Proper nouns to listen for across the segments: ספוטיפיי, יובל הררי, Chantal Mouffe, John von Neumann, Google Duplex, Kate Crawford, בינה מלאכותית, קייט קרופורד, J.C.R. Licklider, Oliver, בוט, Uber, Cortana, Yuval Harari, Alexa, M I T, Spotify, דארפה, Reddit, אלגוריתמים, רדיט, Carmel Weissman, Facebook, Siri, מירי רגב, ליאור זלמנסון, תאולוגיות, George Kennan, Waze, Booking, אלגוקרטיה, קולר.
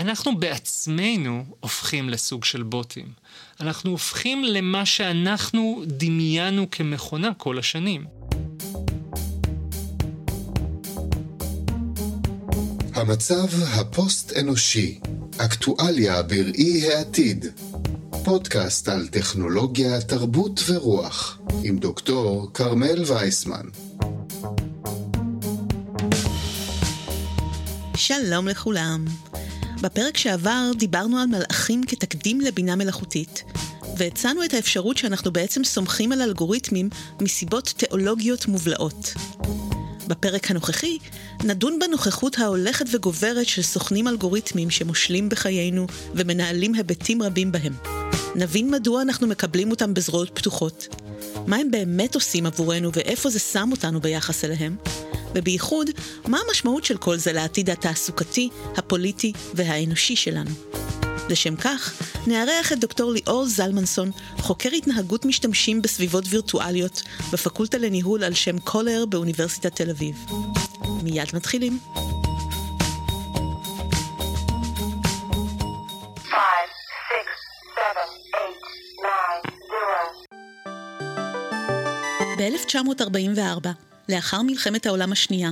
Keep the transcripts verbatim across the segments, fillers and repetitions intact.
אנחנו בעצמנו הופכים לסוג של בוטים. אנחנו הופכים למה שאנחנו דמיינו כמכונה כל השנים. המצב הפוסט-אנושי, אקטואליה בראי העתיד. פודקאסט על טכנולוגיה, תרבות ורוח, עם דוקטור קרמל וייסמן. שלום לכולם. בפרק שעבר דיברנו על מלאכים כתקדים לבינה מלאכותית, והצענו את האפשרות שאנחנו בעצם סומכים על אלגוריתמים מסיבות תיאולוגיות מובלעות. בפרק הנוכחי נדון בנוכחות ההולכת וגוברת של סוכנים אלגוריתמים שמושלים בחיינו ומנהלים היבטים רבים בהם. נבין מדוע אנחנו מקבלים אותם בזרועות פתוחות, מה הם באמת עושים עבורנו ואיפה זה שם אותנו ביחס אליהם, ובייחוד מה המשמעות של כל זה לעתיד התעסוקתי, הפוליטי והאנושי שלנו. לשם כך, נארח את דוקטור ליאור זלמנסון, חוקר התנהגות משתמשים בסביבות וירטואליות, בפקולטה לניהול על שם קולר באוניברסיטת תל אביב. מיד מתחילים. ב-אלף תשע מאות ארבעים וארבע, לאחר מלחמת העולם השנייה,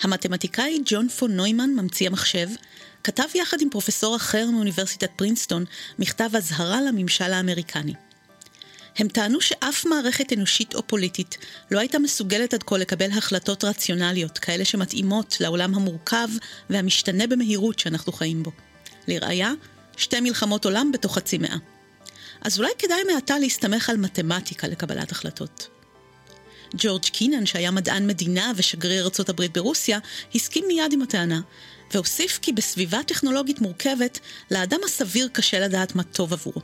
המתמטיקאי ג'ון פון נוימן, ממציא המחשב, כתב יחד עם פרופסור אחר מאוניברסיטת פרינסטון מכתב הזהרה לממשל האמריקני. הם טענו שאף מערכת אנושית או פוליטית לא הייתה מסוגלת עד כה לקבל החלטות רציונליות, כאלה שמתאימות לעולם המורכב והמשתנה במהירות שאנחנו חיים בו. לראיה, שתי מלחמות עולם בתוך חצי מאה. אז אולי כדאי מעתה להסתמך על מתמטיקה לקבלת החלטות. ג'ורג' קינן, שהיה מדען מדינה ושגריר ארצות הברית ברוסיה, הסכים מיד עם הטענה, והוסיף כי בסביבה טכנולוגית מורכבת, לאדם הסביר קשה לדעת מה טוב עבורו.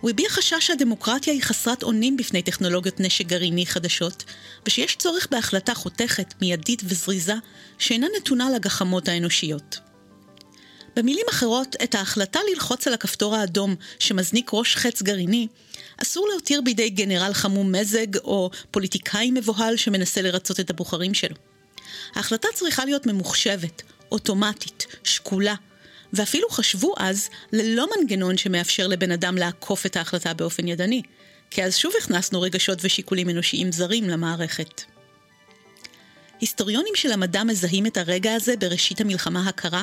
הוא הביע חשש שהדמוקרטיה היא חסרת אונים בפני טכנולוגיות נשק גרעיני חדשות, ושיש צורך בהחלטה חותכת, מיידית וזריזה, שאינה נתונה לגחמות האנושיות. במילים אחרות, את ההחלטה ללחוץ על הכפתור האדום שמזניק ראש חץ גרעיני, אסור להותיר בידי גנרל חמום מזג או פוליטיקאי מבוהל שמנסה לרצות את הבוחרים שלו. ההחלטה צריכה להיות ממוחשבת, אוטומטית, שקולה, ואפילו חשבו אז ללא מנגנון שמאפשר לבן אדם לעקוף את ההחלטה באופן ידני, כי אז שוב הכנסנו רגשות ושיקולים אנושיים זרים למערכת. היסטוריונים של המדע מזהים את הרגע הזה בראשית המלחמה הקרה,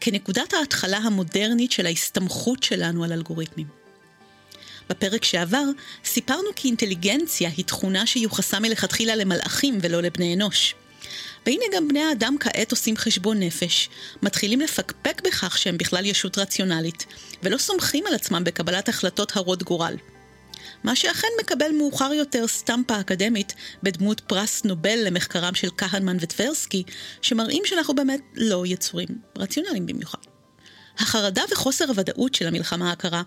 כנקודת ההתחלה המודרנית של ההסתמכות שלנו על אלגוריתמים. בפרק שעבר סיפרנו כי אינטליגנציה היא תכונה שיוחסה מלכתחילה למלאכים ולא לבני אנוש. והנה גם בני האדם כעת עושים חשבון נפש, מתחילים לפקפק בכך שהם בכלל ישות רציונלית, ולא סומכים על עצמם בקבלת החלטות הרות גורל. מה שאכן מקבל מאוחר יותר סטמפה אקדמית בדמות פרס נובל למחקרם של קהנמן וטברסקי, שמראים שאנחנו באמת לא יצורים רציונליים במיוחד. החרדה וחוסר הוודאות של המלחמה הקרה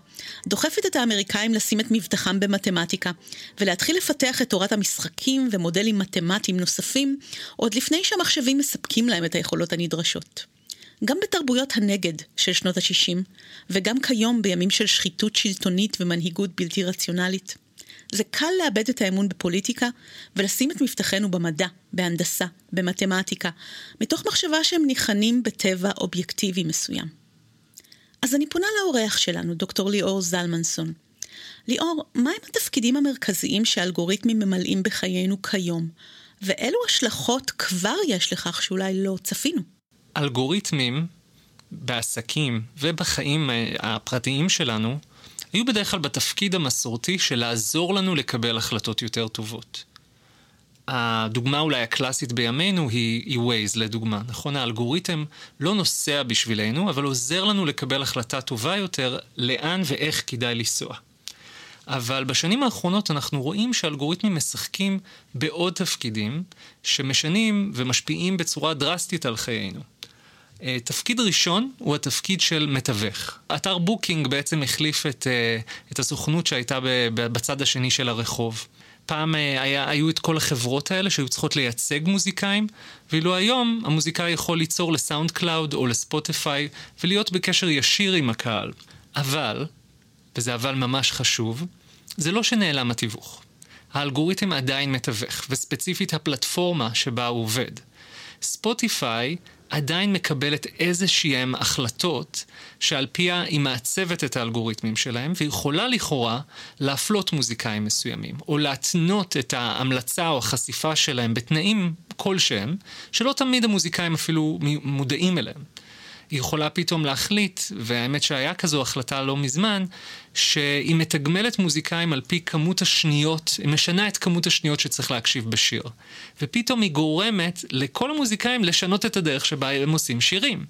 דוחפת את האמריקאים לשים את מבטחם במתמטיקה ולהתחיל לפתח את תורת המשחקים ומודלים מתמטיים נוספים עוד לפני שהמחשבים מספקים להם את היכולות הנדרשות. גם בתרבויות הנגד של שנות ה-שישים, וגם כיום בימים של שחיתות שלטונית ומנהיגות בלתי רציונלית, זה קל לאבד את האמון בפוליטיקה ולשים את מבטחנו במדע, בהנדסה, במתמטיקה, מתוך מחשבה שהם ניחנים בטבע אובייקטיבי מסוים. אז אני פונה לאורח שלנו, דוקטור ליאור זלמנסון. ליאור, מהם התפקידים המרכזיים שהאלגוריתמים ממלאים בחיינו כיום, ואילו השלכות כבר יש לכך שאולי לא צפינו? אלגוריתמים בעסקים ובחיים הפרטיים שלנו היו בדרך כלל בתפקיד המסורתי של לעזור לנו לקבל החלטות יותר טובות. הדוגמה אולי הקלאסית בימינו היא Waze לדוגמה, נכון? האלגוריתם לא נוסע בשבילנו, אבל עוזר לנו לקבל החלטה טובה יותר לאן ואיך כדאי לנסוע. אבל בשנים האחרונות אנחנו רואים שאלגוריתמים משחקים בעוד תפקידים שמשנים ומשפיעים בצורה דרסטית על חיינו. תפקיד ראשון הוא התפקיד של מתווך. אתר בוקינג בעצם החליף את, את הסוכנות שהייתה בצד השני של הרחוב. פעם היה, היו את כל החברות האלה שהיו צריכות לייצג מוזיקאים, ואילו היום המוזיקאי יכול ליצור לסאונד קלאוד או לספוטיפיי ולהיות בקשר ישיר עם הקהל. אבל, וזה אבל ממש חשוב, זה לא שנעלם התיווך. האלגוריתם עדיין מתווך, וספציפית הפלטפורמה שבה הוא עובד. ספוטיפיי עדיין מקבלת איזשהם החלטות שעל פיה היא מעצבת את האלגוריתמים שלהם, ויכולה לכאורה להפלות מוזיקאים מסוימים, או להתנות את ההמלצה או החשיפה שלהם בתנאים כלשהם, שלא תמיד המוזיקאים אפילו מודעים אליהם. היא יכולה פתאום להחליט, והאמת שהיה כזו החלטה לא מזמן, שהיא מתגמלת מוזיקאים על פי כמות השניות, היא משנה את כמות השניות שצריך להקשיב בשיר. ופתאום היא גורמת לכל המוזיקאים לשנות את הדרך שבה הם עושים שירים.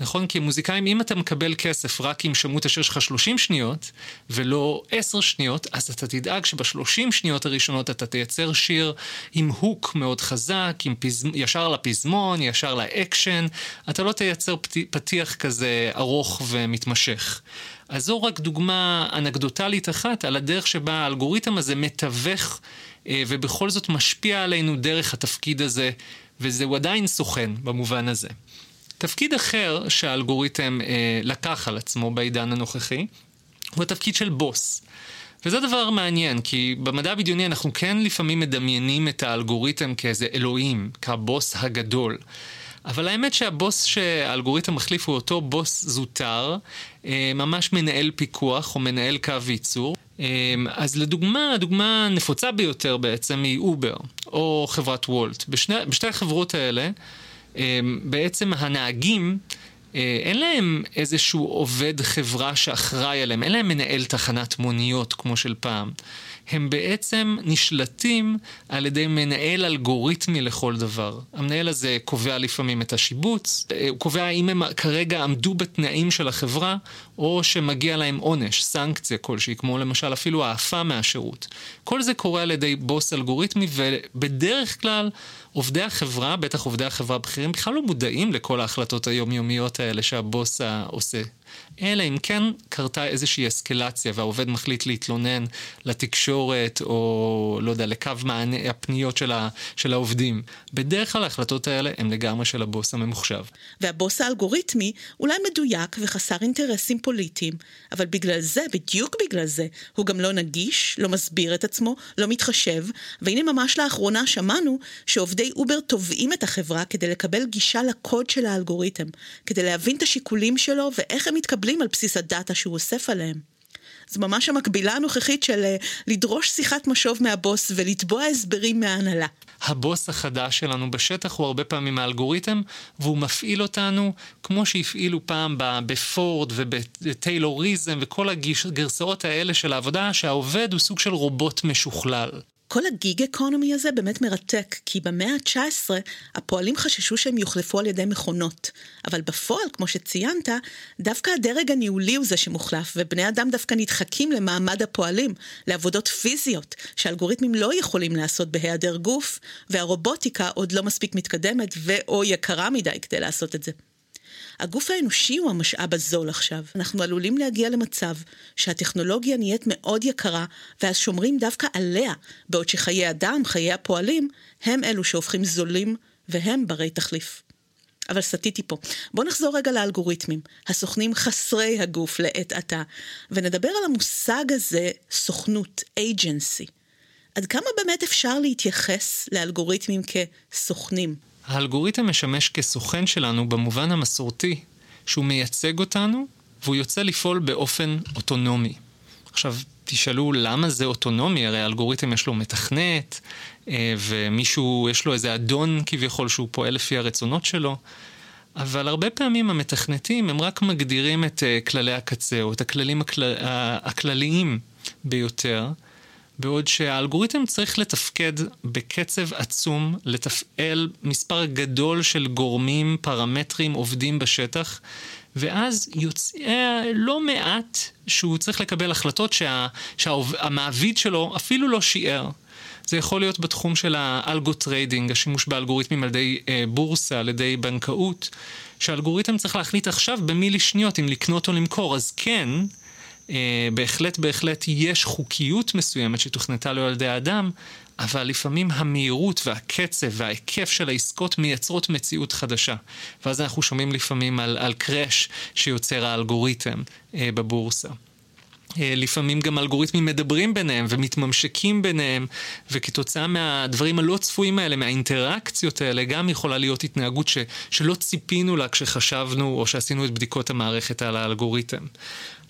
נכון? כי מוזיקאים, אם אתה מקבל כסף רק אם שמעו את השיר שלך שלושים שניות, ולא עשר שניות, אז אתה תדאג שבשלושים שניות הראשונות אתה תייצר שיר עם הוק מאוד חזק, עם פז... ישר לפזמון, ישר לאקשן, אתה לא תייצר פת... פתיח כזה ארוך ומתמשך. אז זו רק דוגמה אנקדוטלית אחת על הדרך שבה האלגוריתם הזה מתווך, ובכל זאת משפיע עלינו דרך התפקיד הזה, וזהו עדיין סוכן במובן הזה. תפקיד אחר שהאלגוריתם אה, לקח על עצמו בעידן הנוכחי, הוא התפקיד של בוס. וזה דבר מעניין, כי במדע בדיוני אנחנו כן לפעמים מדמיינים את האלגוריתם כאיזה אלוהים, כבוס הגדול. אבל האמת שהבוס שהאלגוריתם מחליף הוא אותו בוס זוטר, אה, ממש מנהל פיקוח או מנהל קו ייצור. אה, אז לדוגמה, הדוגמה הנפוצה ביותר בעצם היא אובר, או חברת וולט. בשני, בשתי החברות האלה, בעצם הנהגים אין להם איזשהו עובד חברה שאחראי עליהם, אין להם מנהל תחנת מוניות כמו של פעם. הם בעצם נשלטים על ידי מנהל אלגוריתמי לכל דבר. המנהל הזה קובע לפעמים את השיבוץ, הוא קובע אם הם כרגע עמדו בתנאים של החברה, או שמגיע להם עונש, סנקציה כלשהי, כמו למשל אפילו העפה מהשירות. כל זה קורה על ידי בוס אלגוריתמי, ובדרך כלל עובדי החברה, בטח עובדי החברה הבכירים, בכלל לא מודעים לכל ההחלטות היומיומיות האלה שהבוס עושה. אלא אם כן קרתה איזושהי אסקלציה, והעובד מחליט להתלונן לתקשורת, או לא יודע, לקו מענה, הפניות של, ה, של העובדים. בדרך כלל ההחלטות האלה הם לגמרי של הבוס הממוחשב. והבוס האלגוריתמי אולי מדויק וחסר אינטרסים פוליטיים, אבל בגלל זה, בדיוק בגלל זה, הוא גם לא נגיש, לא מסביר את עצמו, לא מתחשב, והנה ממש לאחרונה שמענו שעובדי אובר תובעים את החברה כדי לקבל גישה לקוד של האלגוריתם, כדי להבין את השיקולים שלו ואיך הם מתקבלים על בסיס הדאטה שהוא אוסף עליהם. זו ממש המקבילה הנוכחית של לדרוש שיחת משוב מהבוס ולתבוע הסברים מההנהלה. הבוס החדש שלנו בשטח הוא הרבה פעמים האלגוריתם, והוא מפעיל אותנו כמו שהפעילו פעם בפורד ובטיילוריזם וכל הגרסאות האלה של העבודה, שהעובד הוא סוג של רובוט משוכלל. כל הגיג אקונומי הזה באמת מרתק, כי במאה ה-תשע עשרה הפועלים חששו שהם יוחלפו על ידי מכונות. אבל בפועל, כמו שציינת, דווקא הדרג הניהולי הוא זה שמוחלף, ובני אדם דווקא נדחקים למעמד הפועלים, לעבודות פיזיות, שאלגוריתמים לא יכולים לעשות בהיעדר גוף, והרובוטיקה עוד לא מספיק מתקדמת, ואו יקרה מדי כדי לעשות את זה. הגוף האנושי הוא המשאב הזול עכשיו. אנחנו עלולים להגיע למצב שהטכנולוגיה נהיית מאוד יקרה, ואז שומרים דווקא עליה, בעוד שחיי אדם, חיי הפועלים, הם אלו שהופכים זולים, והם ברי תחליף. אבל סתיתי פה. בוא נחזור רגע לאלגוריתמים, הסוכנים חסרי הגוף לעת עתה, ונדבר על המושג הזה, סוכנות, agency. עד כמה באמת אפשר להתייחס לאלגוריתמים כסוכנים? האלגוריתם משמש כסוכן שלנו במובן המסורתי, שהוא מייצג אותנו, והוא יוצא לפעול באופן אוטונומי. עכשיו, תשאלו למה זה אוטונומי, הרי האלגוריתם יש לו מתכנת, ומישהו יש לו איזה אדון כביכול שהוא פועל לפי הרצונות שלו, אבל הרבה פעמים המתכנתים הם רק מגדירים את כללי הקצה, או את הכללים הכל... הכלליים ביותר, בעוד שהאלגוריתם צריך לתפקד בקצב עצום, לתפעל מספר גדול של גורמים, פרמטרים, עובדים בשטח, ואז יוצא לא מעט שהוא צריך לקבל החלטות שה, שהמעביד שלו אפילו לא שיער. זה יכול להיות בתחום של האלגוטריידינג, השימוש באלגוריתמים על ידי בורסה, על ידי בנקאות, שהאלגוריתם צריך להחליט עכשיו במילי שניות אם לקנות או למכור, אז כן... בהחלט, בהחלט יש חוקיות מסוימת שתוכנתה לו על ידי האדם, אבל לפעמים המהירות והקצב וההיקף של העסקות מייצרות מציאות חדשה. ואז אנחנו שומעים לפעמים על, על קרש שיוצר האלגוריתם בבורסה. לפעמים גם אלגוריתמים מדברים ביניהם ומתממשקים ביניהם, וכתוצאה מהדברים הלא צפויים האלה, מהאינטראקציות האלה, גם יכולה להיות התנהגות ש, שלא ציפינו לה כשחשבנו או שעשינו את בדיקות המערכת על האלגוריתם.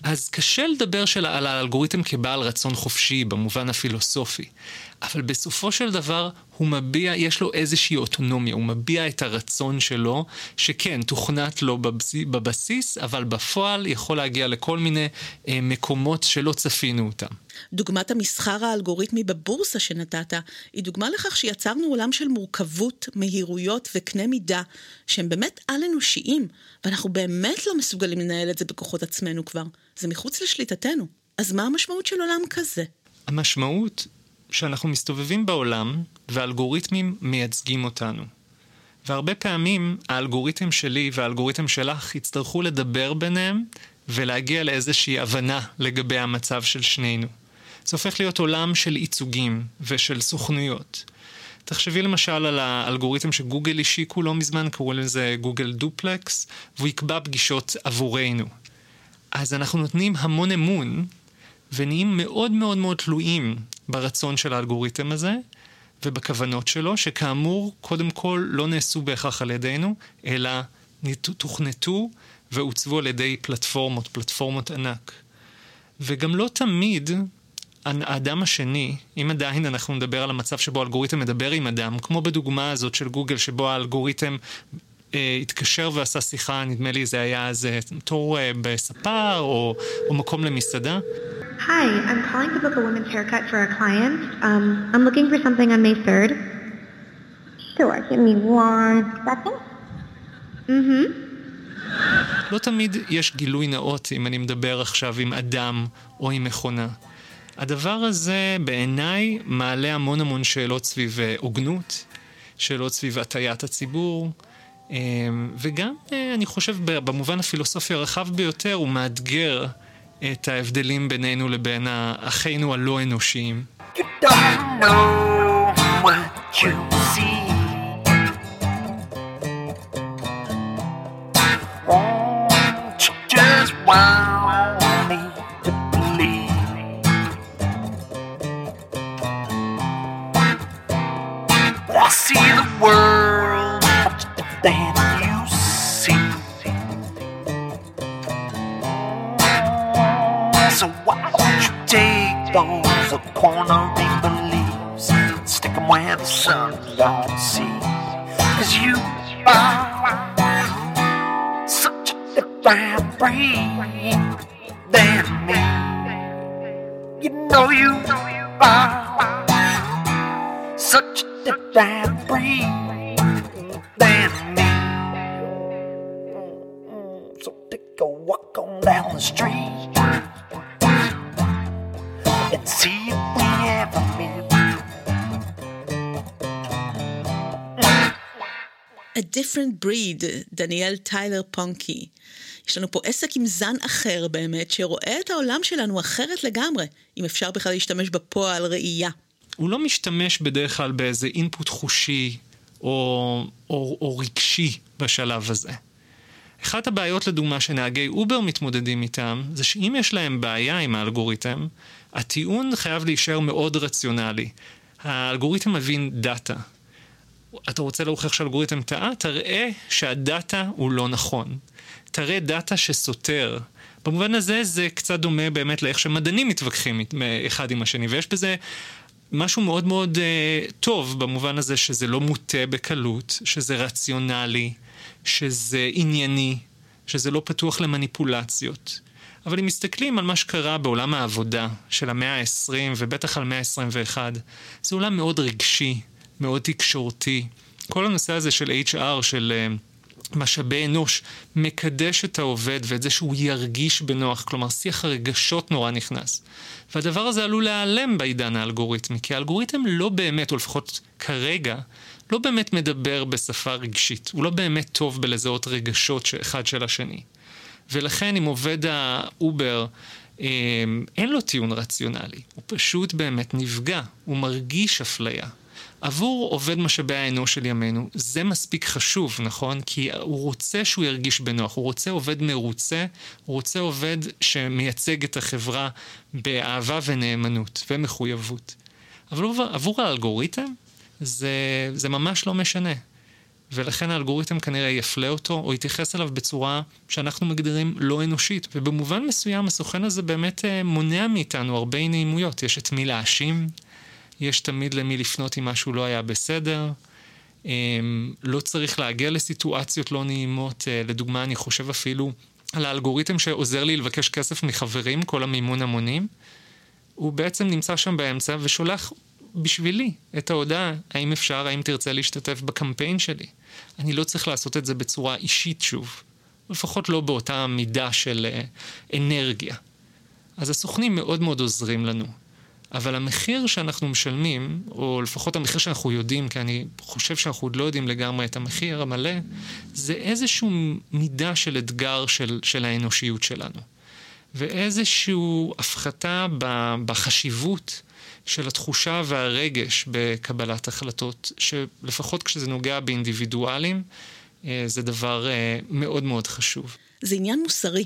אז קשה לדבר של, על האלגוריתם כבעל רצון חופשי במובן הפילוסופי, אבל בסופו של דבר הוא מביע, יש לו איזושהי אוטונומיה, הוא מביע את הרצון שלו, שכן, תוכנת לו בבסיס, אבל בפועל יכול להגיע לכל מיני אה, מקומות שלא צפינו אותם. דוגמת המסחר האלגוריתמי בבורסה שנתת, היא דוגמה לכך שיצרנו עולם של מורכבות, מהירויות וקנה מידה, שהם באמת על-אנושיים, ואנחנו באמת לא מסוגלים לנהל את זה בכוחות עצמנו כבר. זה מחוץ לשליטתנו. אז מה המשמעות של עולם כזה? המשמעות שאנחנו מסתובבים בעולם, והאלגוריתמים מייצגים אותנו. והרבה פעמים האלגוריתם שלי והאלגוריתם שלך יצטרכו לדבר ביניהם, ולהגיע לאיזושהי הבנה לגבי המצב של שנינו. זה הופך להיות עולם של ייצוגים ושל סוכנויות. תחשבי למשל על האלגוריתם שגוגל השיקו לא מזמן, קראו לזה גוגל דופלקס, והוא יקבע פגישות עבורנו. אז אנחנו נותנים המון אמון, ונהיים מאוד מאוד מאוד תלויים ברצון של האלגוריתם הזה, ובכוונות שלו, שכאמור, קודם כל לא נעשו בהכרח על ידינו, אלא תוכנתו ועוצבו על ידי פלטפורמות, פלטפורמות ענק. וגם לא תמיד האדם השני, אם עדיין אנחנו נדבר על המצב שבו האלגוריתם מדבר עם אדם, כמו בדוגמה הזאת של גוגל, שבו האלגוריתם אה, התקשר ועשה שיחה, נדמה לי זה היה איזה תור אה, בספר או, או מקום למסעדה. Hi, I'm calling to book a women's haircut for a client. Um, I'm looking for something on May third. Sure, give me one second. Mm-hmm. לא תמיד יש גילוי נאות אם אני מדבר עכשיו עם אדם או עם מכונה. הדבר הזה בעיניי מעלה המון המון שאלות סביב עוגנות, שאלות סביב הטיית הציבור, וגם אני חושב במובן הפילוסופי הרחב ביותר הוא מאתגר את ההבדלים בינינו לבין אחינו הלא אנושיים. You don't know what you see. Want me to believe but I see the world much than you see so why don't you take those cornering beliefs and stick them where the sun don't see cause you are Bad brain than me You know you are Such a bad brain than me So take a walk on down the street And see if we ever meet A different breed, דניאל טיילר פונקי. יש לנו פה עסק עם זן אחר באמת, שרואה את העולם שלנו אחרת לגמרי, אם אפשר בכלל להשתמש בפועל ראייה. הוא לא משתמש בדרך כלל באיזה אינפוט חושי או, או, או רגשי בשלב הזה. אחת הבעיות לדוגמה שנהגי אובר מתמודדים איתם, זה שאם יש להם בעיה עם האלגוריתם, הטיעון חייב להישאר מאוד רציונלי. האלגוריתם מבין דאטה. אתה רוצה להוכיח שאלגוריתם טעה, תראה שהדאטה הוא לא נכון. תראה דאטה שסותר. במובן הזה זה קצת דומה באמת לאיך שמדענים מתווכחים אחד עם השני, ויש בזה משהו מאוד מאוד uh, טוב במובן הזה שזה לא מוטה בקלות, שזה רציונלי, שזה ענייני, שזה לא פתוח למניפולציות. אבל אם מסתכלים על מה שקרה בעולם העבודה של המאה ה-עשרים ובטח על המאה ה-עשרים ואחת, זה עולם מאוד רגשי, מאוד תקשורתי. כל הנושא הזה של אייץ' אר, של משאבי אנוש, מקדש את העובד ואת זה שהוא ירגיש בנוח, כלומר שיח הרגשות נורא נכנס. והדבר הזה עלול להיעלם בעידן האלגוריתמי, כי האלגוריתם לא באמת, או לפחות כרגע, לא באמת מדבר בשפה רגשית. הוא לא באמת טוב בלזהות רגשות אחד של השני. ולכן אם עובד האובר, אין לו טיעון רציונלי. הוא פשוט באמת נפגע. הוא מרגיש אפליה. עבור עובד משאבי האנוש של ימינו, זה מספיק חשוב, נכון? כי הוא רוצה שהוא ירגיש בנוח, הוא רוצה עובד מרוצה, הוא רוצה עובד שמייצג את החברה באהבה ונאמנות ומחויבות. אבל עבור האלגוריתם, זה, זה ממש לא משנה. ולכן האלגוריתם כנראה יפלה אותו, או יתייחס אליו בצורה שאנחנו מגדירים לא אנושית. ובמובן מסוים, הסוכן הזה באמת מונע מאיתנו הרבה נעימויות. יש את מי להאשים, יש תמיד למי לפנות אם משהו לא היה בסדר, לא צריך להגיע לסיטואציות לא נעימות. לדוגמה, אני חושב אפילו על האלגוריתם שעוזר לי לבקש כסף מחברים, כל המימון המונים, הוא בעצם נמצא שם באמצע ושולח בשבילי את ההודעה, האם אפשר, האם תרצה להשתתף בקמפיין שלי. אני לא צריך לעשות את זה בצורה אישית שוב, לפחות לא באותה מידה של אנרגיה. אז הסוכנים מאוד מאוד עוזרים לנו, אבל המחיר שאנחנו משלמים, או לפחות המחיר שאנחנו יודעים, כי אני חושב שאנחנו עוד לא יודעים לגמרי את המחיר המלא, זה איזשהו מידה של אתגר של, של האנושיות שלנו. ואיזשהו הפחתה בחשיבות של התחושה והרגש בקבלת החלטות, שלפחות כשזה נוגע באינדיבידואלים, זה דבר מאוד מאוד חשוב. זה עניין מוסרי.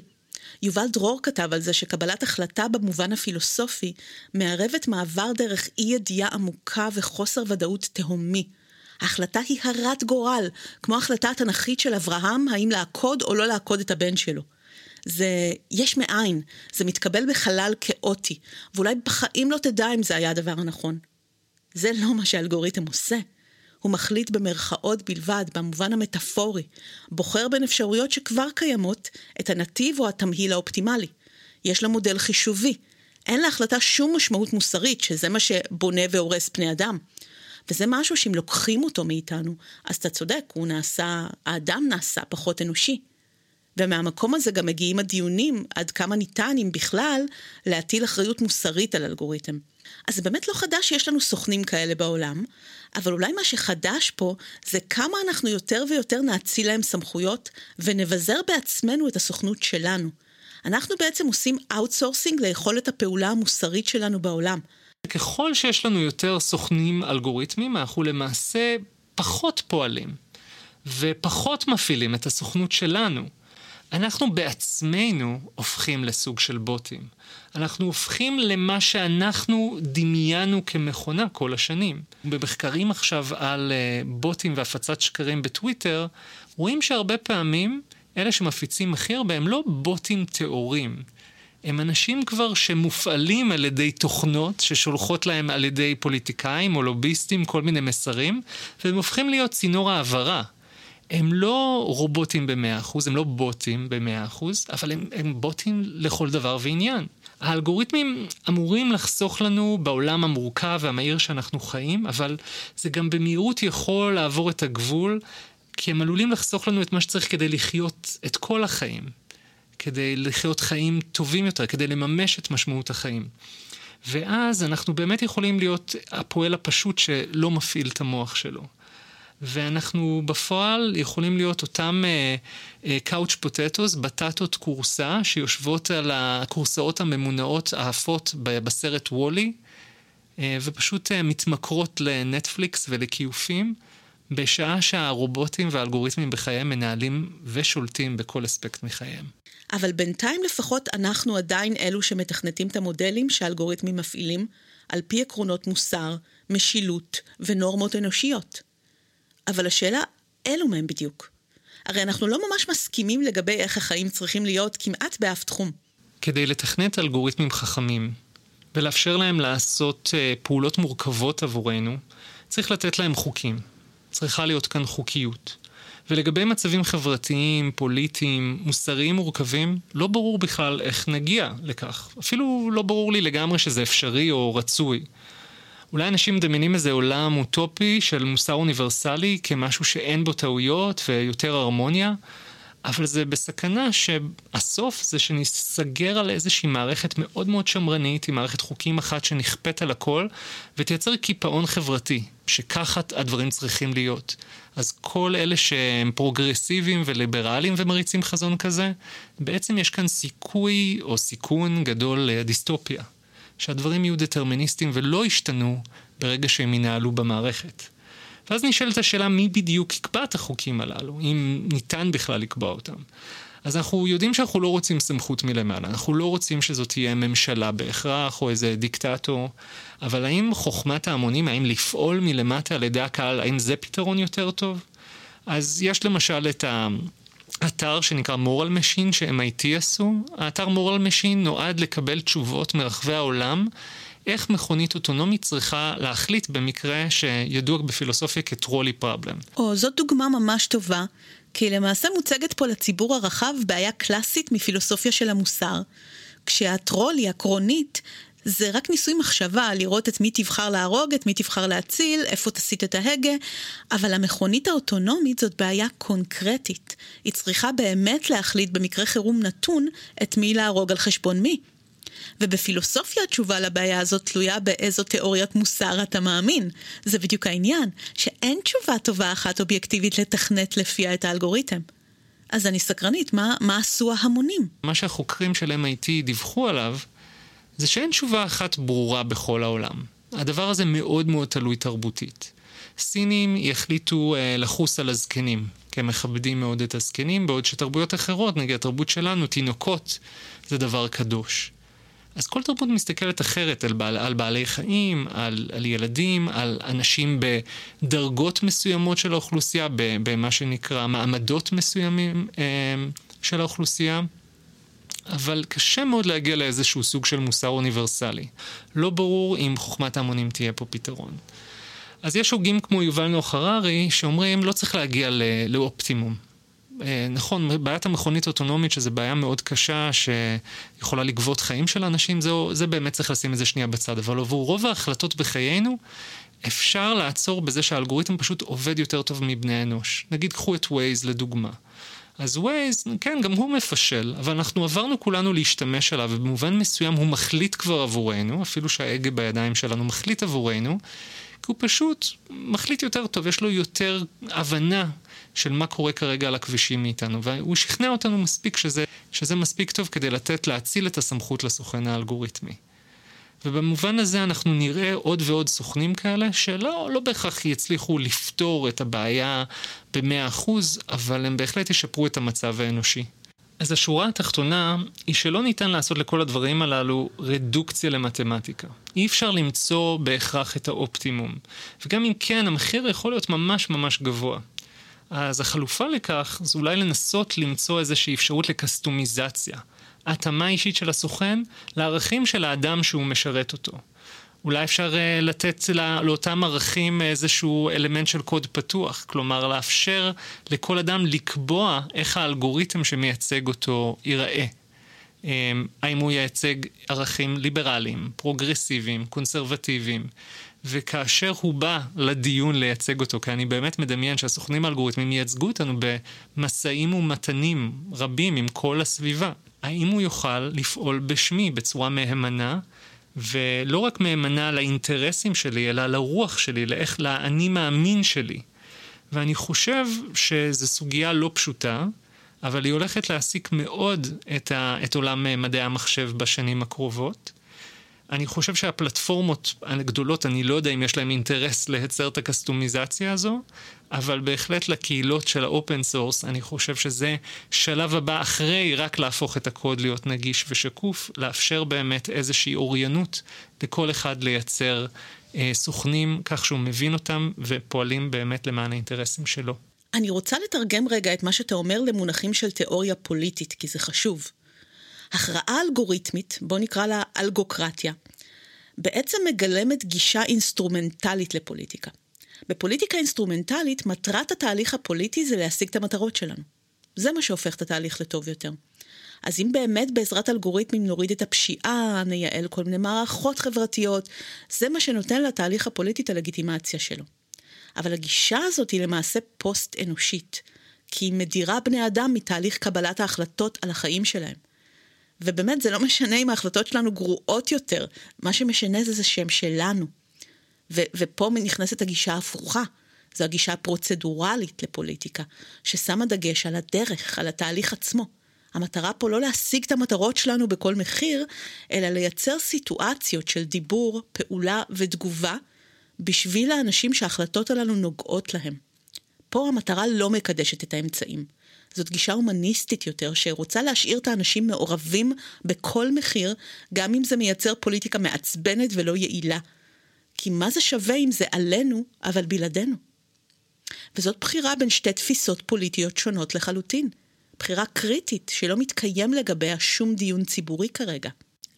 יובל דרור כתב על זה שקבלת החלטה במובן הפילוסופי מערבת מעבר דרך אי ידיעה עמוקה וחוסר ודאות תהומי. ההחלטה היא הרת גורל, כמו החלטה התנכית של אברהם, האם לעקוד או לא לעקוד את הבן שלו. זה יש מאין, זה מתקבל בחלל כאוטי, ואולי בחיים לא תדע אם זה היה הדבר הנכון. זה לא מה שהאלגוריתם עושה. הוא מחליט במרכאות בלבד, במובן המטאפורי, בוחר בין אפשרויות שכבר קיימות את הנתיב או התמהיל האופטימלי. יש לו מודל חישובי, אין להחלטה שום משמעות מוסרית, שזה מה שבונה והורס פני אדם. וזה משהו שאם לוקחים אותו מאיתנו, אז אתה צודק, הוא נעשה, האדם נעשה פחות אנושי. ומהמקום הזה גם מגיעים הדיונים, עד כמה ניתן, אם בכלל, להטיל אחריות מוסרית על אלגוריתם. אז זה באמת לא חדש שיש לנו סוכנים כאלה בעולם, אבל אולי מה שחדש פה, זה כמה אנחנו יותר ויותר נאציל להם סמכויות, ונבזר בעצמנו את הסוכנות שלנו. אנחנו בעצם עושים אאוטסורסינג ליכולת הפעולה המוסרית שלנו בעולם. ככל שיש לנו יותר סוכנים אלגוריתמים, אנחנו למעשה פחות פועלים, ופחות מפעילים את הסוכנות שלנו. אנחנו בעצמנו הופכים לסוג של בוטים. אנחנו הופכים למה שאנחנו דמיינו כמכונה כל השנים. במחקרים עכשיו על בוטים והפצת שקרים בטוויטר, רואים שהרבה פעמים אלה שמפיצים הכי הרבה הם לא בוטים תיאוריים. הם אנשים כבר שמופעלים על ידי תוכנות, ששולחות להם על ידי פוליטיקאים או לוביסטים, כל מיני מסרים, והם הופכים להיות צינור העברה. הם לא רובוטים ב-מאה אחוז, הם לא בוטים ב-מאה אחוז, אבל הם, הם בוטים לכל דבר ועניין. האלגוריתמים אמורים לחסוך לנו בעולם המורכב והמהיר שאנחנו חיים, אבל זה גם במהירות יכול לעבור את הגבול, כי הם עלולים לחסוך לנו את מה שצריך כדי לחיות את כל החיים, כדי לחיות חיים טובים יותר, כדי לממש את משמעות החיים. ואז אנחנו באמת יכולים להיות הפועל הפשוט שלא מפעיל את המוח שלו. ואנחנו בפועל יכולים להיות אותם קאוץ' פוטטוס, בטטות קורסה, שיושבות על הקורסאות הממונעות העפות בסרט וולי, ופשוט מתמכרות לנטפליקס ולקיופים, בשעה שהרובוטים והאלגוריתמים בחייהם מנהלים ושולטים בכל אספקט מחייהם. אבל בינתיים לפחות אנחנו עדיין אלו שמתכנתים את המודלים שהאלגוריתמים מפעילים, על פי עקרונות מוסר, משילות ונורמות אנושיות. אבל השאלה, אלו מהם בדיוק. הרי אנחנו לא ממש מסכימים לגבי איך החיים צריכים להיות כמעט באף תחום. כדי לתכנת אלגוריתמים חכמים, ולאפשר להם לעשות פעולות מורכבות עבורנו, צריך לתת להם חוקים. צריכה להיות כאן חוקיות. ולגבי מצבים חברתיים, פוליטיים, מוסריים מורכבים, לא ברור בכלל איך נגיע לכך. אפילו לא ברור לי לגמרי שזה אפשרי או רצוי. אולי אנשים מדמיינים איזה עולם אוטופי של מוסר אוניברסלי כמשהו שאין בו טעויות ויותר הרמוניה, אבל זה בסכנה שהסוף זה שנסגר על איזושהי מערכת מאוד מאוד שמרנית, היא מערכת חוקים אחת שנכפת על הכל, ותייצר קיפאון חברתי, שככה הדברים צריכים להיות. אז כל אלה שהם פרוגרסיביים וליברליים ומריצים חזון כזה, בעצם יש כאן סיכוי או סיכון גדול לדיסטופיה. שהדברים יהיו דטרמיניסטים ולא ישתנו ברגע שהם ינהלו במערכת. ואז נשאלת השאלה מי בדיוק יקבע את החוקים הללו, אם ניתן בכלל לקבוע אותם. אז אנחנו יודעים שאנחנו לא רוצים סמכות מלמעלה, אנחנו לא רוצים שזאת תהיה ממשלה בהכרח או איזה דיקטטור, אבל האם חוכמת ההמונים, האם לפעול מלמטה על ידי הקהל, האם זה פתרון יותר טוב? אז יש למשל את האתר שנקרא Moral Machine ש-M I T עשו. האתר Moral Machine נועד לקבל תשובות מרחבי העולם, איך מכונית אוטונומית צריכה להחליט במקרה שידוע בפילוסופיה כטרולי פרבלם. או, זאת דוגמה ממש טובה, כי למעשה מוצגת פה לציבור הרחב בעיה קלאסית מפילוסופיה של המוסר. כשהטרולי עקרונית זה רק ניסוי מחשבה, לראות את מי תבחר להרוג, את מי תבחר להציל, איפה תסיט את ההגה, אבל המכונית האוטונומית זאת בעיה קונקרטית. היא צריכה באמת להחליט במקרה חירום נתון את מי להרוג על חשבון מי. ובפילוסופיה התשובה לבעיה הזאת תלויה באיזו תיאוריית מוסר אתה מאמין. זה בדיוק העניין, שאין תשובה טובה אחת אובייקטיבית לתכנת לפיה את האלגוריתם. אז אני סקרנית, מה, מה עשו ההמונים? מה שהחוקרים של M I T דיווחו עליו, זה שאין תשובה אחת ברורה בכל העולם. הדבר הזה מאוד מאוד תלוי תרבותית. סינים יחליטו לחוס על הזקנים, כי הם מכבדים מאוד את הזקנים, בעוד שתרבויות אחרות, נגיד התרבות שלנו, תינוקות, זה דבר קדוש. אז כל תרבות מסתכלת אחרת על, בעל, על בעלי חיים, על, על ילדים, על אנשים בדרגות מסוימות של האוכלוסייה, במה שנקרא מעמדות מסוימים של האוכלוסייה, אבל קשה מאוד להגיע לאיזשהו סוג של מוסר אוניברסלי. לא ברור אם חוכמת ההמונים תהיה פה פתרון. אז יש הוגים כמו יובל הררי שאומרים לא צריך להגיע לא, לאופטימום. נכון, בעיית המכונית אוטונומית, שזו בעיה מאוד קשה, שיכולה לגבות חיים של אנשים, זה, זה באמת צריך לשים את זה שנייה בצד, אבל עבור רוב ההחלטות בחיינו, אפשר לעצור בזה שהאלגוריתם פשוט עובד יותר טוב מבני אנוש. נגיד, קחו את Waze לדוגמה. אז Waze, כן, גם הוא מפשל, אבל אנחנו עברנו כולנו להשתמש עליו, ובמובן מסוים הוא מחליט כבר עבורנו, אפילו שההגה בידיים שלנו מחליט עבורנו, כי הוא פשוט מחליט יותר טוב, יש לו יותר הבנה של מה קורה כרגע על הכבישים מאיתנו, והוא שכנע אותנו מספיק שזה, שזה מספיק טוב כדי לתת להציל את הסמכות לסוכן האלגוריתמי. ובמובן הזה אנחנו נראה עוד ועוד סוכנים כאלה שלא, לא בהכרח יצליחו לפתור את הבעיה ב-מאה אחוז, אבל הם בהחלט ישפרו את המצב האנושי. אז השורה התחתונה היא שלא ניתן לעשות לכל הדברים הללו רדוקציה למתמטיקה. אי אפשר למצוא בהכרח את האופטימום. וגם אם כן, המחיר יכול להיות ממש ממש גבוה. אז החלופה לכך זה אולי לנסות למצוא איזושהי אפשרות לקסטומיזציה. התאמה אישית של הסוכן לערכים של האדם שהוא משרת אותו. אולי אפשר לתת לא, לאותם ערכים איזשהו אלמנט של קוד פתוח, כלומר לאפשר לכל אדם לקבוע איך האלגוריתם שמייצג אותו ייראה. האם הוא ייצג ערכים ליברליים, פרוגרסיביים, קונסרבטיביים, וכאשר הוא בא לדיון לייצג אותו, כי אני באמת מדמיין שהסוכנים האלגוריתמים ייצגו אותנו במסעים ומתנים רבים עם כל הסביבה. האם הוא יוכל לפעול בשמי בצורה מהימנה, ולא רק מהימנה לאינטרסים שלי, אלא לרוח שלי, לאיך לאני מאמין שלי. ואני חושב שזו סוגיה לא פשוטה, אבל היא הולכת להעסיק מאוד את, ה, את עולם מדעי המחשב בשנים הקרובות. אני חושב שהפלטפורמות הגדולות, אני לא יודע אם יש להם אינטרס להצר את הקסטומיזציה הזו, אבל בהחלט לקהילות של האופן סורס, אני חושב שזה שלב הבא אחרי רק להפוך את הקוד להיות נגיש ושקוף, לאפשר באמת איזושהי אוריינות לכל אחד לייצר אה, סוכנים כך שהוא מבין אותם ופועלים באמת למען האינטרסים שלו. אני רוצה לתרגם רגע את מה שאתה אומר למונחים של תיאוריה פוליטית, כי זה חשוב. הכרעה אלגוריתמית, בוא נקרא לה אלגוקרטיה, בעצם מגלמת גישה אינסטרומנטלית לפוליטיקה. בפוליטיקה אינסטרומנטלית, מטרת התהליך הפוליטי זה להשיג את המטרות שלנו. זה מה שהופך את התהליך לטוב יותר. אז אם באמת בעזרת אלגוריתמים נוריד את הפשיעה, נייעל כל מיני מערכות חברתיות, זה מה שנותן לתהליך הפוליטי את הלגיטימציה שלו. אבל הגישה הזאת היא למעשה פוסט אנושית, כי היא מדירה בני אדם מתהליך קבלת ההחלטות על החיים שלהם. ובאמת זה לא משנה אם ההחלטות שלנו גרועות יותר, מה שמשנה זה זה שם שלנו. ו- ופה נכנסת הגישה ההפוכה, זו הגישה הפרוצדורלית לפוליטיקה, ששמה דגש על הדרך, על התהליך עצמו, המטרה פה לא להשיג את המטרות שלנו בכל מחיר, אלא לייצר סיטואציות של דיבור, פעולה ותגובה, בשביל האנשים שההחלטות עלינו נוגעות להם. פה המטרה לא מקדשת את האמצעים. זאת גישה הומניסטית יותר, שרוצה להשאיר את האנשים מעורבים בכל מחיר, גם אם זה מייצר פוליטיקה מעצבנת ולא יעילה. כי מה זה שווה אם זה עלינו, אבל בלעדינו? וזאת בחירה בין שתי תפיסות פוליטיות שונות לחלוטין. בחירה קריטית שלא מתקיים לגביה שום דיון ציבורי כרגע.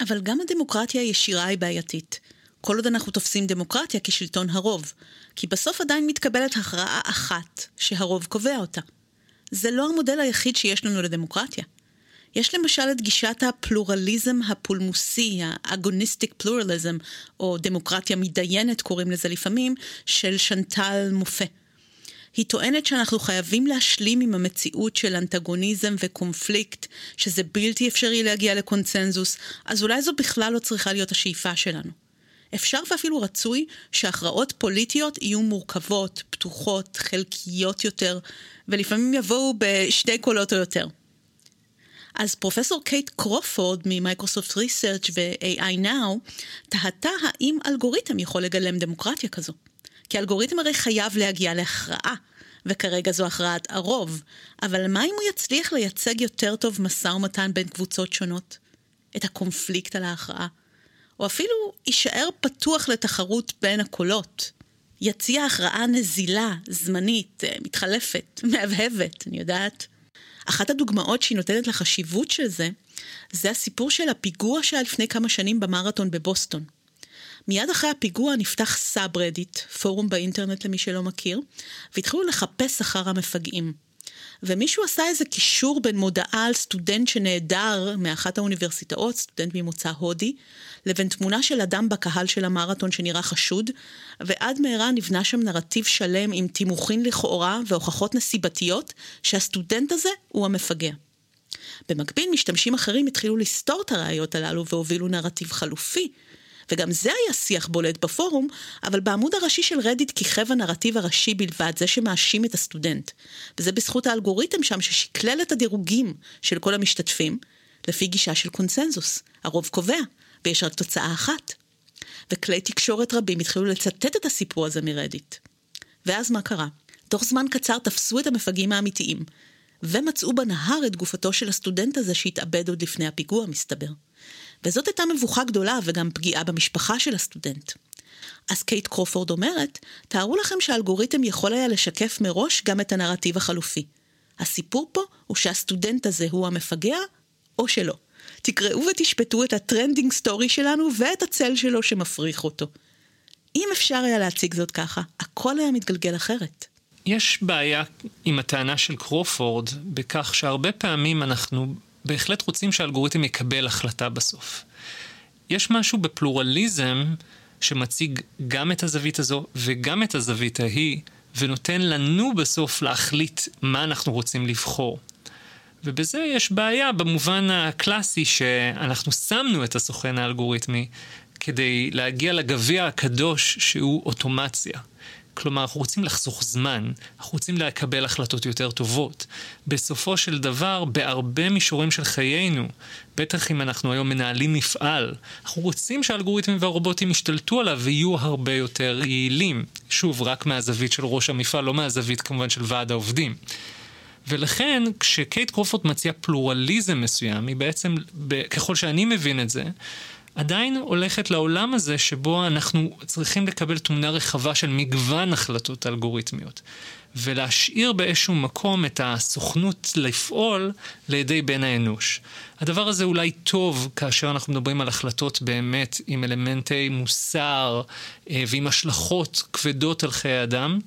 אבל גם הדמוקרטיה הישירה היא בעייתית. כל עוד אנחנו תופסים דמוקרטיה כשלטון הרוב, כי בסוף עדיין מתקבלת הכרעה אחת שהרוב קובע אותה. זה לא המודל היחיד שיש לנו לדמוקרטיה. יש למשל את גישת הפלורליזם הפולמוסי, האגוניסטיק פלורליזם, או דמוקרטיה מדיינת קוראים לזה לפעמים, של שנטל מופה. היא טוענת שאנחנו חייבים להשלים עם המציאות של אנטגוניזם וקונפליקט, שזה בלתי אפשרי להגיע לקונצנזוס, אז אולי זו בכלל לא צריכה להיות השאיפה שלנו. אפשר ואפילו רצוי שהכרעות פוליטיות יהיו מורכבות, פתוחות, חלקיות יותר, ולפעמים יבואו בשתי קולות או יותר. אז פרופסור קייט קרופורד ממייקרוסופט ריסרצ' ו-איי איי Now תהתה האם אלגוריתם יכול לגלם דמוקרטיה כזו. כי אלגוריתם הרי חייב להגיע להכרעה, וכרגע זו הכרעת הרוב, אבל מה אם הוא יצליח לייצג יותר טוב מסע ומתן בין קבוצות שונות? את הקונפליקט על ההכרעה. או אפילו יישאר פתוח לתחרות בין הקולות. יציע הכרעה נזילה, זמנית, מתחלפת, מהבהבת, אני יודעת. אחת הדוגמאות שהיא נותנת לחשיבות של זה, זה הסיפור של הפיגוע שהיה לפני כמה שנים במרתון בבוסטון. מיד אחרי הפיגוע נפתח סאב רדיט, פורום באינטרנט למי שלא מכיר, והתחילו לחפש אחר המפגעים. ומישהו עשה איזה קישור בין מודעה על סטודנט שנעדר מאחת האוניברסיטאות, סטודנט ממוצא הודי, לבין תמונה של אדם בקהל של המרתון שנראה חשוד, ועד מהרה נבנה שם נרטיב שלם עם תימוכין לכאורה והוכחות נסיבתיות שהסטודנט הזה הוא המפגע. במקביל משתמשים אחרים התחילו לסתור את הראיות הללו והובילו נרטיב חלופי, וגם זה היה שיח בולט בפורום, אבל בעמוד הראשי של רדיט כיכב הנרטיב הראשי בלבד, זה שמאשים את הסטודנט. וזה בזכות האלגוריתם שם ששקלל את הדירוגים של כל המשתתפים, לפי גישה של קונצנזוס. הרוב קובע, ויש רק תוצאה אחת. וכלי תקשורת רבים התחילו לצטט את הסיפור הזה מרדיט. ואז מה קרה? תוך זמן קצר תפסו את המפגעים האמיתיים, ומצאו בנהר את גופתו של הסטודנט הזה שהתאבד עוד לפני הפיגוע, מסתבר. וזאת הייתה מבוכה גדולה וגם פגיעה במשפחה של הסטודנט. אז קייט קרופורד אומרת, תארו לכם שהאלגוריתם יכול היה לשקף מראש גם את הנרטיב החלופי. הסיפור פה הוא שהסטודנט הזה הוא המפגע או שלא. תקראו ותשפטו את הטרנדינג סטורי שלנו ואת הצל שלו שמפריך אותו. אם אפשר היה להציג זאת ככה, הכל היה מתגלגל אחרת. יש בעיה עם הטענה של קרופורד בכך שהרבה פעמים אנחנו בהחלט רוצים שהאלגוריתם יקבל החלטה בסוף. יש משהו בפלורליזם שמציג גם את הזווית הזו וגם את הזווית ההיא, ונותן לנו בסוף להחליט מה אנחנו רוצים לבחור. ובזה יש בעיה במובן הקלאסי שאנחנו שמנו את הסוכן האלגוריתמי כדי להגיע לגביע הקדוש שהוא אוטומציה. כלומר, אנחנו רוצים לחסוך זמן, אנחנו רוצים לקבל החלטות יותר טובות. בסופו של דבר, בהרבה מישורים של חיינו, בטח אם אנחנו היום מנהלים מפעל, אנחנו רוצים שהאלגוריתמים והרובוטים ישתלטו עליו ויהיו הרבה יותר יעילים. שוב, רק מהזווית של ראש המפעל, לא מהזווית כמובן של ועד העובדים. ולכן, כשקייט קרופורד מציעה פלורליזם מסוים, היא בעצם, ככל שאני מבין את זה, עדיין הולכת לעולם הזה שבו אנחנו צריכים לקבל תמונה רחבה של מגוון החלטות אלגוריתמיות, ולהשאיר באיזשהו מקום את הסוכנות לפעול לידי בן האנוש. הדבר הזה אולי טוב כאשר אנחנו מדברים על החלטות באמת עם אלמנטי מוסר ועם השלכות כבדות על חיי אדם,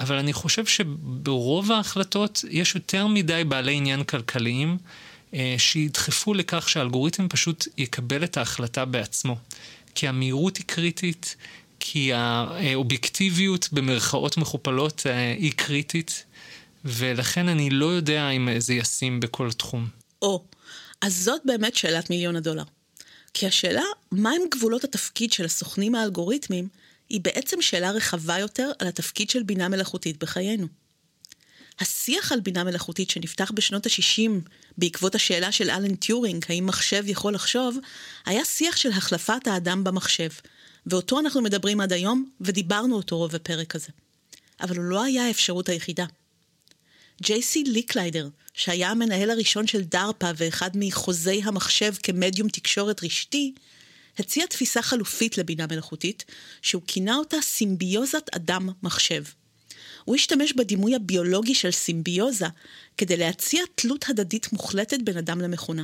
אבל אני חושב שברוב ההחלטות יש יותר מדי בעלי עניין כלכליים, שידחפו לכך שהאלגוריתם פשוט יקבל את ההחלטה בעצמו. כי המהירות היא קריטית, כי האובייקטיביות במרכאות מכופלות היא קריטית, ולכן אני לא יודע אם זה ישים בכל תחום. או, אז זאת באמת שאלת מיליון הדולר. כי השאלה, מה הם גבולות התפקיד של הסוכנים האלגוריתמים, היא בעצם שאלה רחבה יותר על התפקיד של בינה מלאכותית בחיינו. השיח על בינה מלאכותית שנפתח בשנות ה-שישים בעקבות השאלה של אלן טיורינג, האם מחשב יכול לחשוב, היה שיח של החלפת האדם במחשב, ואותו אנחנו מדברים עד היום, ודיברנו אותו רוב הפרק הזה. אבל הוא לא היה האפשרות היחידה. ג'יי סי ליקליידר, שהיה המנהל הראשון של דארפה ואחד מחוזי המחשב כמדיום תקשורת רשתי, הציע תפיסה חלופית לבינה מלאכותית, שהוא כינה אותה סימביוזת אדם-מחשב. הוא השתמש בדימוי הביולוגי של סימביוזה, כדי להציע תלות הדדית מוחלטת בין אדם למכונה.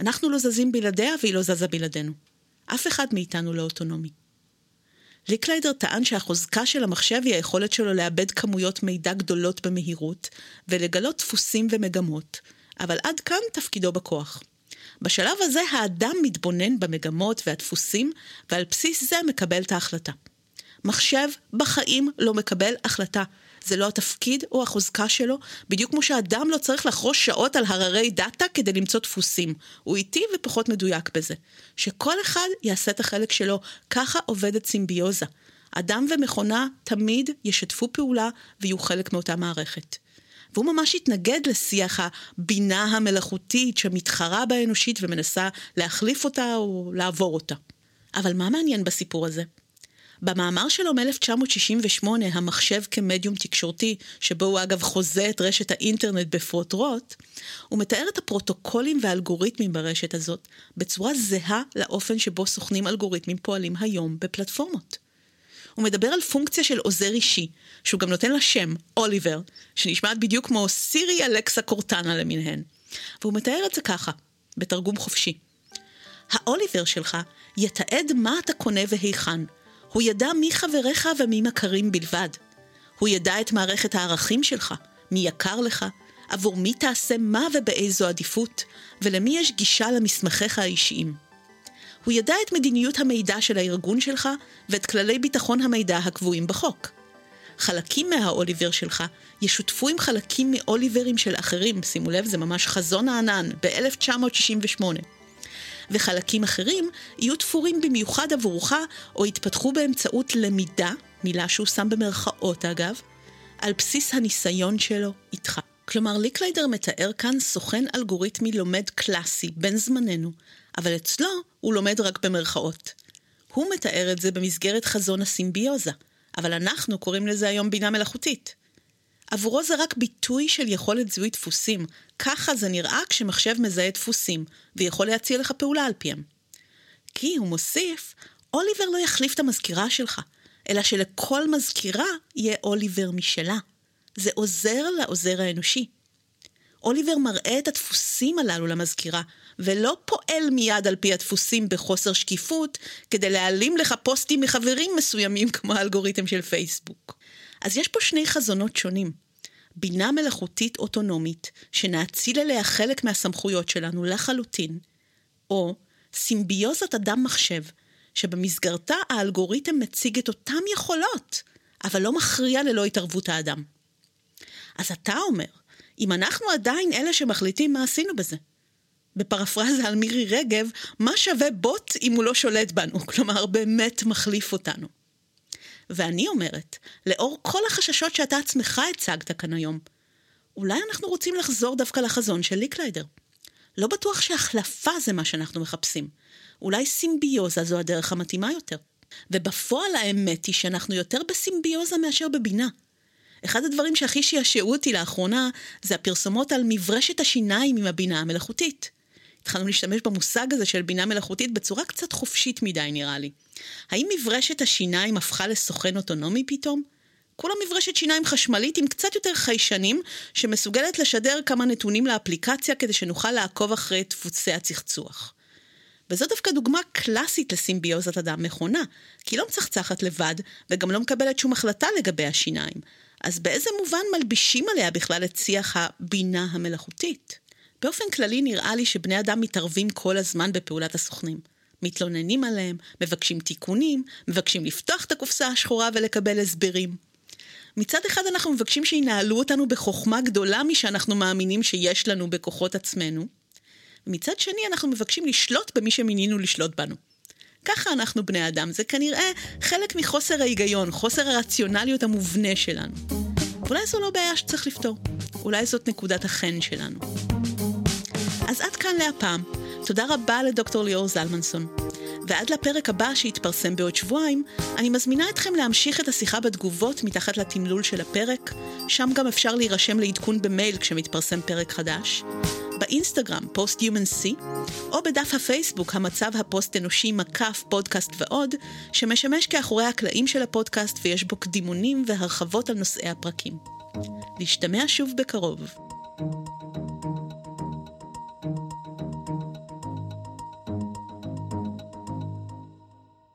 אנחנו לא זזים בלעדיה והיא לא זזה בלעדנו. אף אחד מאיתנו לא אוטונומי. ליקליידר טען שהחוזקה של המחשב היא היכולת שלו לאבד כמויות מידע גדולות במהירות, ולגלות דפוסים ומגמות, אבל עד כאן תפקידו בכוח. בשלב הזה האדם מתבונן במגמות והדפוסים, ועל בסיס זה מקבל את ההחלטה. מחשב בחיים לא מקבל החלטה. זה לא התפקיד או החוזקה שלו, בדיוק כמו שאדם לא צריך לחרוש שעות על הררי דאטה כדי למצוא דפוסים. הוא איטי ופחות מדויק בזה. שכל אחד יעשה את החלק שלו, ככה עובדת סימביוזה. אדם ומכונה תמיד ישתפו פעולה ויהיו חלק מאותה מערכת. והוא ממש התנגד לשיח הבינה המלאכותית שמתחרה באנושית ומנסה להחליף אותה או לעבור אותה. אבל מה מעניין בסיפור הזה? במאמר שלו מ-אלף תשע מאות שישים ושמונה, המחשב כמדיום תקשורתי, שבו הוא אגב חוזה את רשת האינטרנט בפרוטרוט, הוא מתאר את הפרוטוקולים והאלגוריתמים ברשת הזאת, בצורה זהה לאופן שבו סוכנים אלגוריתמים פועלים היום בפלטפורמות. הוא מדבר על פונקציה של עוזר אישי, שהוא גם נותן לה שם, אוליבר, שנשמעת בדיוק כמו סירי, אלקסה, קורטנה למיניהן. והוא מתאר את זה ככה, בתרגום חופשי. האוליבר שלך יתעד מה אתה קונה והיכן, הוא ידע מי חבריך ומי מכרים בלבד. הוא ידע את מערכת הערכים שלך, מי יקר לך, עבור מי תעשה מה ובאיזו עדיפות, ולמי יש גישה למסמכיך האישיים. הוא ידע את מדיניות המידע של הארגון שלך, ואת כללי ביטחון המידע הקבועים בחוק. חלקים מהאוליבר שלך ישותפו עם חלקים מאוליברים של אחרים, שימו לב, זה ממש חזון הענן, ב-אלף תשע מאות שישים ושמונה. וחלקים אחרים יהיו תפורים במיוחד עבורך או יתפתחו באמצעות למידה, מילה שהוא שם במרכאות אגב, על בסיס הניסיון שלו איתך. כלומר, ליקליידר מתאר כאן סוכן אלגוריתמי לומד קלאסי, בין זמננו, אבל אצלו הוא לומד רק במרכאות. הוא מתאר את זה במסגרת חזון הסימביוזה, אבל אנחנו קוראים לזה היום בינה מלאכותית. עבורו זה רק ביטוי של יכולת זיהוי דפוסים, ככה זה נראה כשמחשב מזהה דפוסים, ויכול להציע לך פעולה על פיהם. כי, הוא מוסיף, אוליבר לא יחליף את המזכירה שלך, אלא שלכל מזכירה יהיה אוליבר משלה. זה עוזר לעוזר האנושי. אוליבר מראה את הדפוסים הללו למזכירה, ולא פועל מיד על פי הדפוסים בחוסר שקיפות, כדי להעלים לך פוסטים מחברים מסוימים כמו האלגוריתם של פייסבוק. אז יש פה שני חזונות שונים. בינה מלאכותית אוטונומית, שנאציל אליה חלק מהסמכויות שלנו לחלוטין, או סימביוזת אדם מחשב, שבמסגרתה האלגוריתם מציג את אותם יכולות, אבל לא מכריע ללא התערבות האדם. אז אתה אומר, אם אנחנו עדיין אלה שמחליטים מה עשינו בזה? בפרפרזה על מירי רגב, מה שווה בוט אם הוא לא שולט בנו? כלומר, באמת מחליף אותנו. ואני אומרת, לאור כל החששות שאתה עצמך הצגת כאן היום, אולי אנחנו רוצים לחזור דווקא לחזון של ליקליידר. לא בטוח שהחלפה זה מה שאנחנו מחפשים. אולי סימביוזה זו הדרך המתאימה יותר. ובפועל האמת היא שאנחנו יותר בסימביוזה מאשר בבינה. אחד הדברים שהכי שישעו אותי לאחרונה, זה הפרסומות על מברשת השיניים עם הבינה המלאכותית. התחלנו להשתמש במושג הזה של בינה מלאכותית בצורה קצת חופשית מדי נראה לי. האם מברשת השיניים הפכה לסוכן אוטונומי פתאום? כולה מברשת שיניים חשמלית עם קצת יותר חיישנים, שמסוגלת לשדר כמה נתונים לאפליקציה כדי שנוכל לעקוב אחרי תפוצי הצחצוח. וזו דווקא דוגמה קלאסית לסימביוזת אדם מכונה, כי לא מצחצחת לבד וגם לא מקבלת שום החלטה לגבי השיניים. אז באיזה מובן מלבישים עליה בכלל את שיח הבינה המלאכותית? באופן כללי נראה לי שבני אדם מתערבים כל הזמן בפעולת הסוכנים. מתלוננים עליהם, מבקשים תיקונים, מבקשים לפתוח את הקופסה השחורה ולקבל הסברים. מצד אחד אנחנו מבקשים שינהלו אותנו בחוכמה גדולה משאנחנו מאמינים שיש לנו בכוחות עצמנו. מצד שני אנחנו מבקשים לשלוט במי שמינינו לשלוט בנו. ככה אנחנו בני אדם, זה כנראה חלק מחוסר ההיגיון, חוסר הרציונליות המובנה שלנו. אולי זו לא בעיה שצריך לפתור. אולי זאת נקודת החן שלנו. אז עד כאן להפעם. תודה רבה לדוקטור ליאור זלמנסון. ועד לפרק הבא שיתפרסם בעוד שבועיים, אני מזמינה אתכם להמשיך את השיחה בתגובות מתחת לתמלול של הפרק, שם גם אפשר להירשם לעדכון במייל כשמתפרסם פרק חדש, באינסטגרם פוסט-יומן-סי, או בדף הפייסבוק המצב הפוסט-אנושי מקף פודקאסט ועוד, שמשמש כאחורי הקלעים של הפודקאסט ויש בו קדימונים והרחבות על נושאי הפרקים. להשתמע שוב בקרוב.